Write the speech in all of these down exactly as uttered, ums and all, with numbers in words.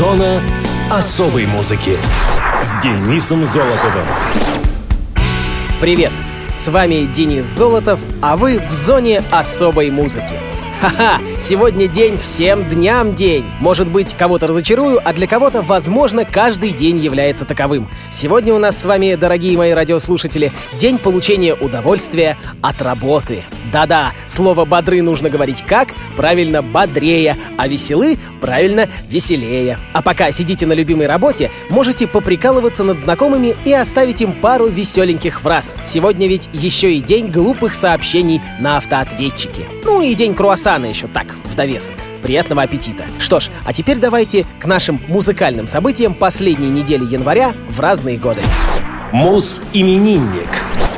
Зона особой музыки с Денисом Золотовым. Привет! С вами Денис Золотов, а вы в Зоне особой музыки. Ха-ха! Сегодня день всем дням день. Может быть, кого-то разочарую, а для кого-то, возможно, каждый день является таковым. Сегодня у нас с вами, дорогие мои радиослушатели, день получения удовольствия от работы. Да-да, слово «бодры» нужно говорить как? Правильно, бодрее, а «веселы» правильно, веселее. А пока сидите на любимой работе, можете поприкалываться над знакомыми и оставить им пару веселеньких фраз. Сегодня ведь еще и день глупых сообщений на автоответчике. Ну и день круассана еще так, в довесок. Приятного аппетита. Что ж, а теперь давайте к нашим музыкальным событиям последней недели января в разные годы. Муз-именинник.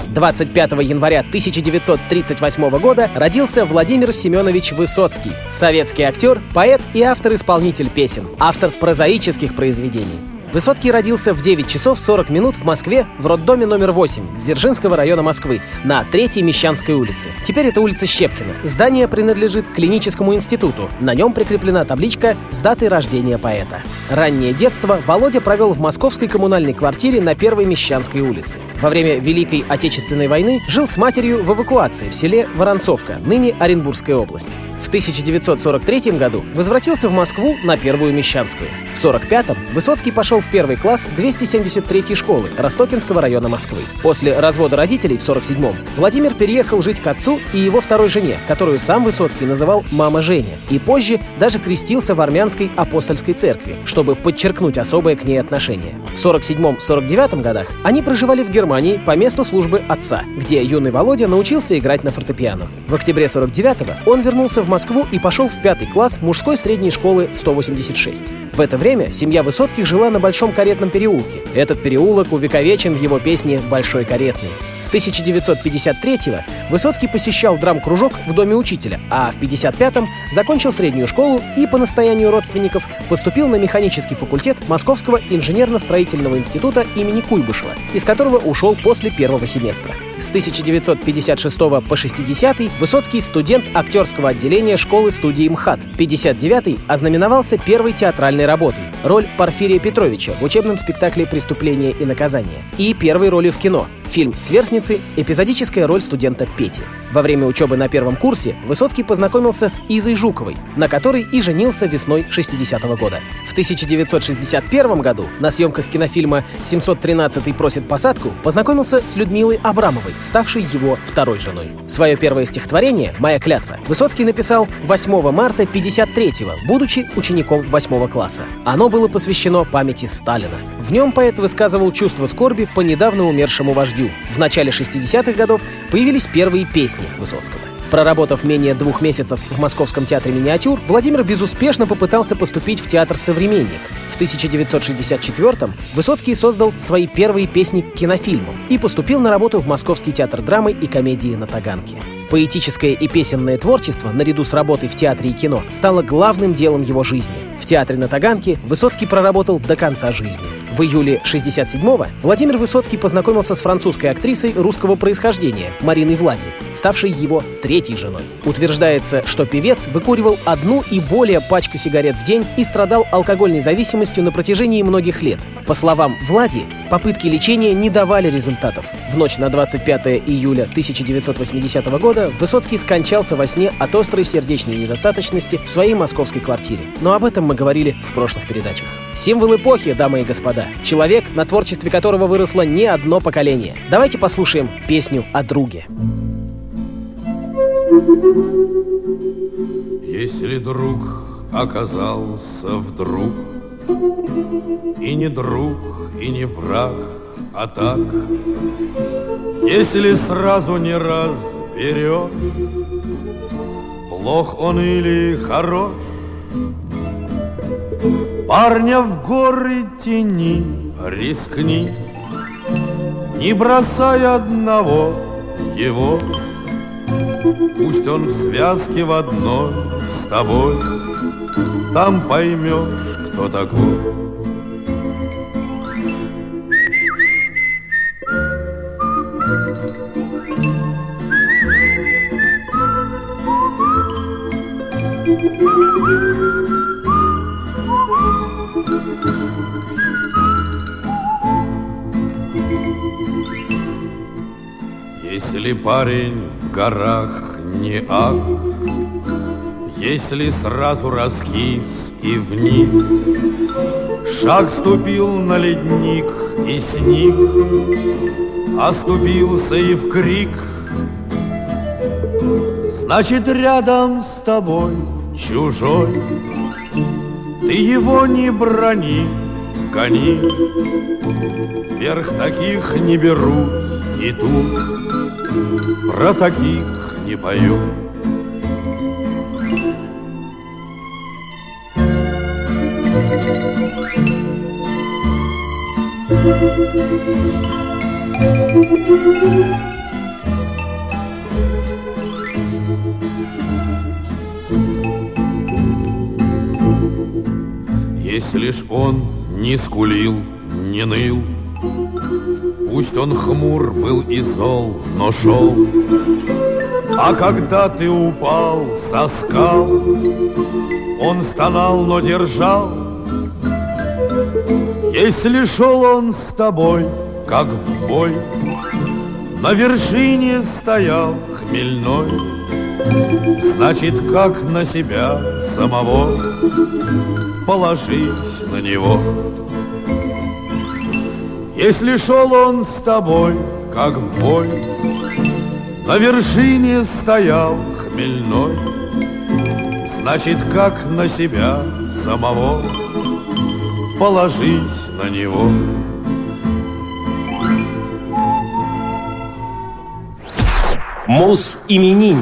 двадцать пятого января тысяча девятьсот тридцать восьмого года родился Владимир Семенович Высоцкий, советский актер, поэт и автор-исполнитель песен, автор прозаических произведений. Высоцкий родился в девять часов сорок минут в Москве в роддоме номер восемь Дзержинского района Москвы на третьей Мещанской улице. Теперь это улица Щепкина. Здание принадлежит клиническому институту. На нем прикреплена табличка с датой рождения поэта. Раннее детство Володя провел в московской коммунальной квартире на первой Мещанской улице. Во время Великой Отечественной войны жил с матерью в эвакуации в селе Воронцовка, ныне Оренбургская область. В тысяча девятьсот сорок третьем году возвратился в Москву на первую Мещанскую. В сорок пятом Высоцкий пошел в первый класс двести семьдесят третьей школы Ростокинского района Москвы. После развода родителей в сорок седьмом Владимир переехал жить к отцу и его второй жене, которую сам Высоцкий называл «мама Женя», и позже даже крестился в Армянской апостольской церкви, чтобы подчеркнуть особое к ней отношение. В сорок седьмом — сорок девятом годах они проживали в Германии по месту службы отца, где юный Володя научился играть на фортепиано. В октябре сорок девятого он вернулся в Москву и пошел в пятый класс мужской средней школы сто восемьдесят шесть. В это время семья Высоцких жила на Большом Каретном переулке. Этот переулок увековечен в его песне «Большой каретный». С тысяча девятьсот пятьдесят третьего Высоцкий посещал драм-кружок в доме учителя, а в пятьдесят пятом закончил среднюю школу и, по настоянию родственников, поступил на механический факультет Московского инженерно-строительного института имени Куйбышева, из которого ушел после первого семестра. С тысяча девятьсот пятьдесят шестого по шестидесятый Высоцкий — студент актерского отделения школы-студии МХАТ. пятьдесят девятый ознаменовался первой театральной работой — роль Порфирия Петровича в учебном спектакле «Преступление и наказание» и первой ролью в кино — фильм «Сверстницы», эпизодическая роль студента Пети. Во время учебы на первом курсе Высоцкий познакомился с Изой Жуковой, на которой и женился весной шестидесятого года. В тысяча девятьсот шестьдесят первом году на съемках кинофильма «семьсот тринадцатый просит посадку» познакомился с Людмилой Абрамовой, ставшей его второй женой. Свое первое стихотворение «Моя клятва» Высоцкий написал восьмого марта пятьдесят третьего, будучи учеником восьмого класса. Оно было посвящено памяти Сталина. В нем поэт высказывал чувство скорби по недавно умершему вождю. В начале шестидесятых годов появились первые песни Высоцкого. Проработав менее двух месяцев в Московском театре миниатюр, Владимир безуспешно попытался поступить в театр «Современник». В тысяча девятьсот шестьдесят четвертом Высоцкий создал свои первые песни к кинофильмам и поступил на работу в Московский театр драмы и комедии на Таганке. Поэтическое и песенное творчество, наряду с работой в театре и кино, стало главным делом его жизни. В театре на Таганке Высоцкий проработал до конца жизни. В июле шестьдесят седьмого Владимир Высоцкий познакомился с французской актрисой русского происхождения Мариной Влади, ставшей его третьей женой. Утверждается, что певец выкуривал одну и более пачку сигарет в день и страдал алкогольной зависимостью на протяжении многих лет. По словам Влади, попытки лечения не давали результатов. В ночь на двадцать пятое июля тысяча девятьсот восьмидесятого года Высоцкий скончался во сне от острой сердечной недостаточности в своей московской квартире. Но об этом мы говорили в прошлых передачах. Символ эпохи, дамы и господа. Человек, на творчестве которого выросло не одно поколение. Давайте послушаем песню о друге. Если друг оказался вдруг, и не друг, и не враг, а так, если сразу не раз берет, плох он или хорош, парня в горы тяни, рискни, не бросай одного его, пусть он в связке в одной с тобой, там поймешь, кто такой. Если парень в горах не ах, если сразу раскис и вниз, шаг ступил на ледник и сник, оступился и в крик, значит, рядом с тобой чужой, ты его не брони, гони. Вверх таких не берут и тут, про таких не пою. Если лишь он не скулил, не ныл, пусть он хмур был и зол, но шел. А когда ты упал со скал, он стонал, но держал. Если шел он с тобой, как в бой, на вершине стоял хмельной, значит, как на себя самого, положись на него. Если шел он с тобой, как в бой, на вершине стоял хмельной, значит, как на себя самого, положись на него. Муз-именинник.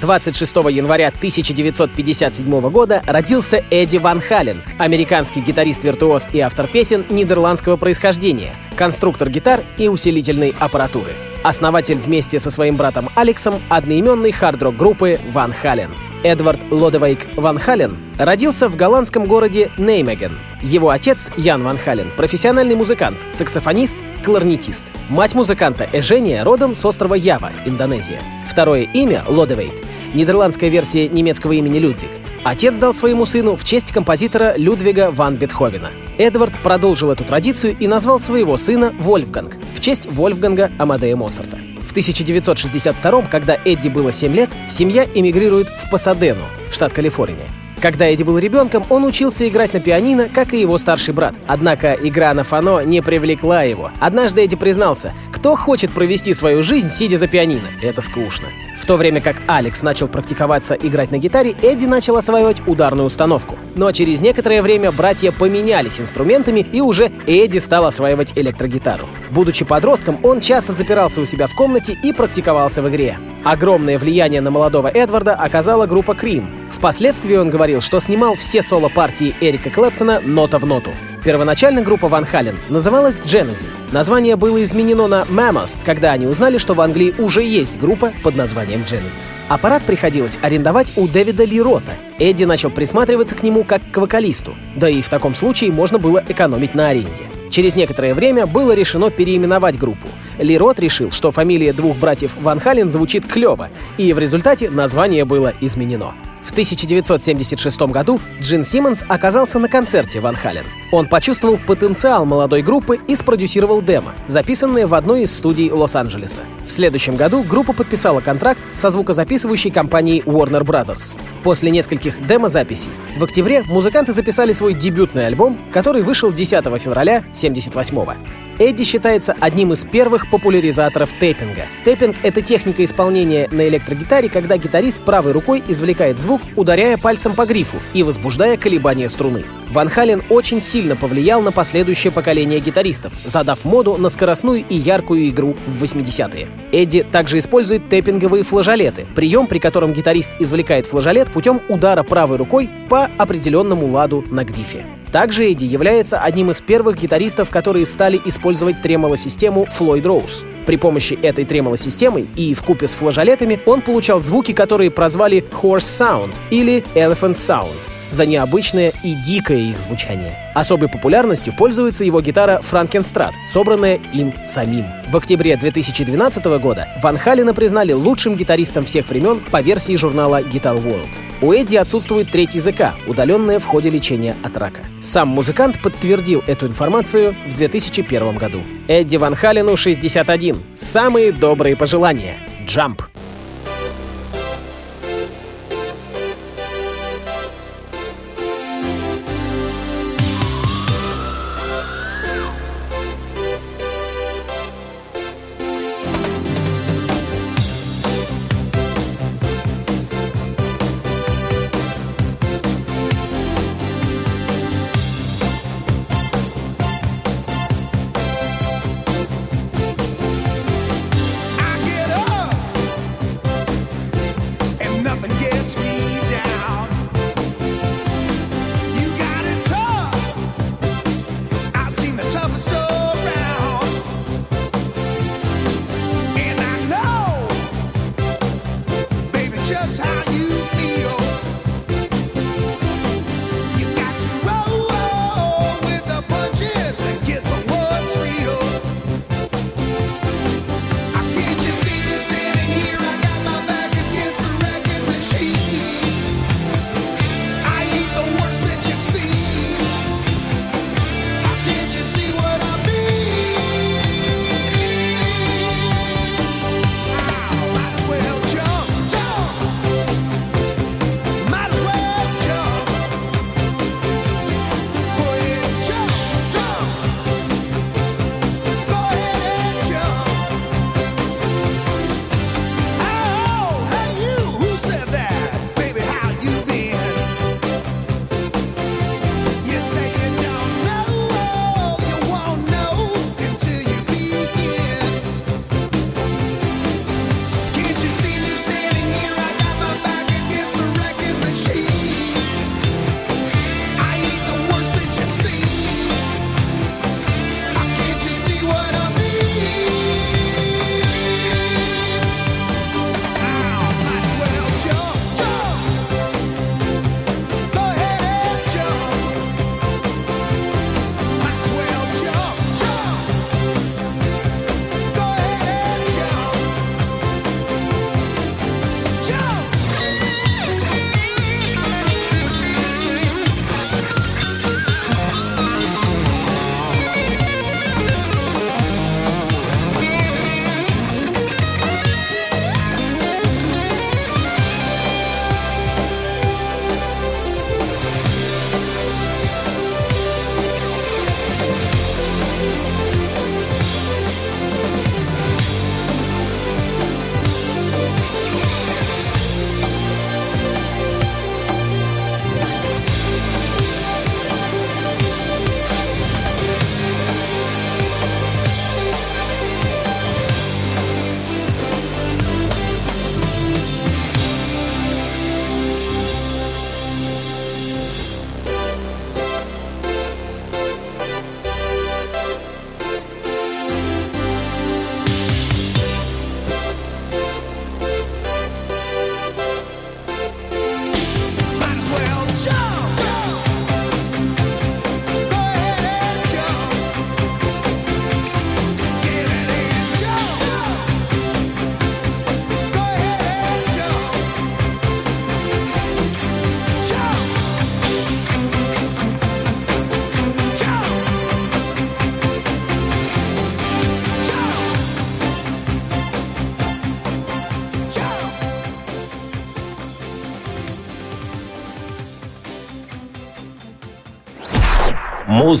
двадцать шестого января тысяча девятьсот пятьдесят седьмого года родился Эдди Ван Хален, американский гитарист-виртуоз и автор песен нидерландского происхождения, конструктор гитар и усилительной аппаратуры, основатель вместе со своим братом Алексом одноименной хард-рок группы Ван Хален. Эдвард Лодевейк Ван Хален родился в голландском городе Неймеген. Его отец, Ян Ван Хален, профессиональный музыкант, саксофонист, кларнетист. Мать музыканта Эжения родом с острова Ява, Индонезия. Второе имя — Лодевейк, нидерландская версия немецкого имени Людвиг. Отец дал своему сыну в честь композитора Людвига ван Бетховена. Эдвард продолжил эту традицию и назвал своего сына Вольфганг в честь Вольфганга Амадея Моцарта. В тысяча девятьсот шестьдесят втором, когда Эдди было семь лет, семья эмигрирует в Пасадену, штат Калифорния. Когда Эдди был ребенком, он учился играть на пианино, как и его старший брат. Однако игра на фано не привлекла его. Однажды Эдди признался: кто хочет провести свою жизнь, сидя за пианино? Это скучно. В то время как Алекс начал практиковаться играть на гитаре, Эдди начал осваивать ударную установку. Но через некоторое время братья поменялись инструментами, и уже Эдди стал осваивать электрогитару. Будучи подростком, он часто запирался у себя в комнате и практиковался в игре. Огромное влияние на молодого Эдварда оказала группа Cream. Впоследствии он говорил, что снимал все соло-партии Эрика Клэптона нота в ноту. Первоначально группа Ван Хален называлась Genesis. Название было изменено на Mammoth, когда они узнали, что в Англии уже есть группа под названием Genesis. Аппарат приходилось арендовать у Дэвида Ли Рота. Эдди начал присматриваться к нему как к вокалисту. Да и в таком случае можно было экономить на аренде. Через некоторое время было решено переименовать группу. Ли Рот решил, что фамилия двух братьев Ван Хален звучит клёво, и в результате название было изменено. В тысяча девятьсот семьдесят шестом году Джин Симмонс оказался на концерте Ван Хален. Он почувствовал потенциал молодой группы и спродюсировал демо, записанное в одной из студий Лос-Анджелеса. В следующем году группа подписала контракт со звукозаписывающей компанией Warner Brothers. После нескольких демо-записей в октябре музыканты записали свой дебютный альбом, который вышел десятого февраля семьдесят восьмого. Эдди считается одним из первых популяризаторов тэппинга. Тэппинг — это техника исполнения на электрогитаре, когда гитарист правой рукой извлекает звук, ударяя пальцем по грифу и возбуждая колебания струны. Ван Хален очень сильно повлиял на последующее поколение гитаристов, задав моду на скоростную и яркую игру в восьмидесятые. Эдди также использует тэппинговые флажолеты, прием, при котором гитарист извлекает флажолет путем удара правой рукой по определенному ладу на грифе. Также Эдди является одним из первых гитаристов, которые стали использовать тремоло-систему Floyd Rose. При помощи этой тремоло-системы и вкупе с флажолетами он получал звуки, которые прозвали Horse Sound или Elephant Sound за необычное и дикое их звучание. Особой популярностью пользуется его гитара «Франкенстрат», собранная им самим. В октябре две тысячи двенадцатого года Ван Халена признали лучшим гитаристом всех времен по версии журнала Guitar World. У Эдди отсутствует треть языка, удаленная в ходе лечения от рака. Сам музыкант подтвердил эту информацию в две тысячи первом году. Эдди Ван Халену шестьдесят один. Самые добрые пожелания. Jump.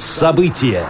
События.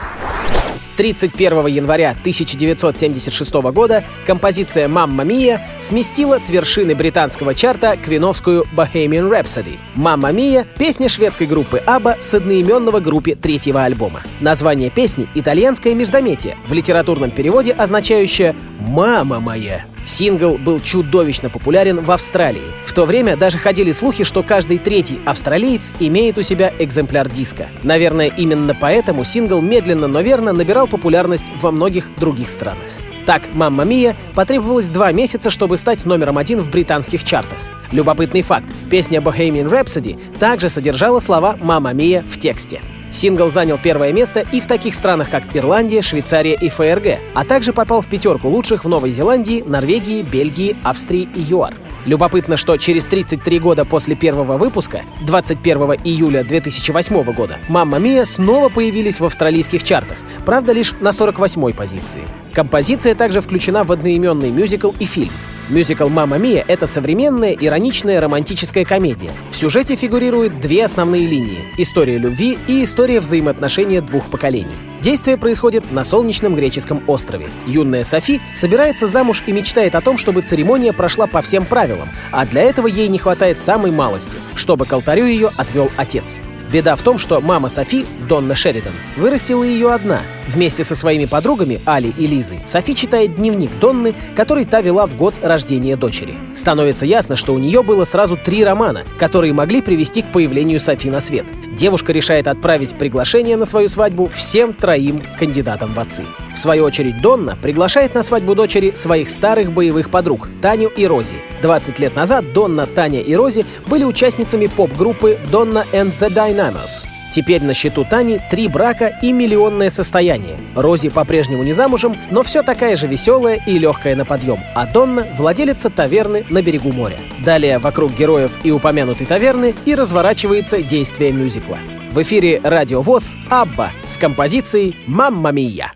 тридцать первого января тысяча девятьсот семьдесят шестого года композиция «Мамма Мия» сместила с вершины британского чарта квиновскую «Bohemian Rhapsody». «Мамма Мия» — песня шведской группы ABBA с одноименного группы третьего альбома. Название песни — итальянское междометие, в литературном переводе означающее «Мама моя». Сингл был чудовищно популярен в Австралии. В то время даже ходили слухи, что каждый третий австралиец имеет у себя экземпляр диска. Наверное, именно поэтому сингл медленно, но верно набирал популярность во многих других странах. Так, «Мамма Мия» потребовалось два месяца, чтобы стать номером один в британских чартах. Любопытный факт — песня «Bohemian Rhapsody» также содержала слова «Мамма Мия» в тексте. Сингл занял первое место и в таких странах, как Ирландия, Швейцария и ФРГ, а также попал в пятерку лучших в Новой Зеландии, Норвегии, Бельгии, Австрии и ЮАР. Любопытно, что через тридцать три года после первого выпуска, двадцать первого июля две тысячи восьмого года, «Мамма Мия» снова появились в австралийских чартах, правда, лишь на сорок восьмой позиции. Композиция также включена в одноименный мюзикл и фильм. Мюзикл «Мамма Мия» — это современная, ироничная, романтическая комедия. В сюжете фигурируют две основные линии — история любви и история взаимоотношения двух поколений. Действие происходит на солнечном греческом острове. Юная Софи собирается замуж и мечтает о том, чтобы церемония прошла по всем правилам, а для этого ей не хватает самой малости, чтобы к алтарю ее отвел отец. Беда в том, что мама Софи, Донна Шеридан, вырастила ее одна. Вместе со своими подругами, Али и Лизой, Софи читает дневник Донны, который та вела в год рождения дочери. Становится ясно, что у нее было сразу три романа, которые могли привести к появлению Софи на свет. Девушка решает отправить приглашение на свою свадьбу всем троим кандидатам в отцы. В свою очередь, Донна приглашает на свадьбу дочери своих старых боевых подруг Таню и Рози. двадцать лет назад Донна, Таня и Рози были участницами поп-группы Donna and the Dynamos. Теперь на счету Тани три брака и миллионное состояние. Рози по-прежнему не замужем, но все такая же веселая и легкая на подъем, а Донна — владелица таверны на берегу моря. Далее вокруг героев и упомянутой таверны и разворачивается действие мюзикла. В эфире «Радио ВОС» «Абба» с композицией «Мамма Мия».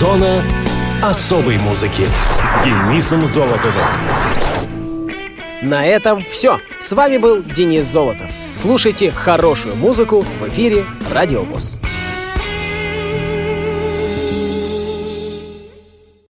Зона особой музыки с Денисом Золотовым. На этом все. С вами был Денис Золотов. Слушайте хорошую музыку в эфире Радио ВОС.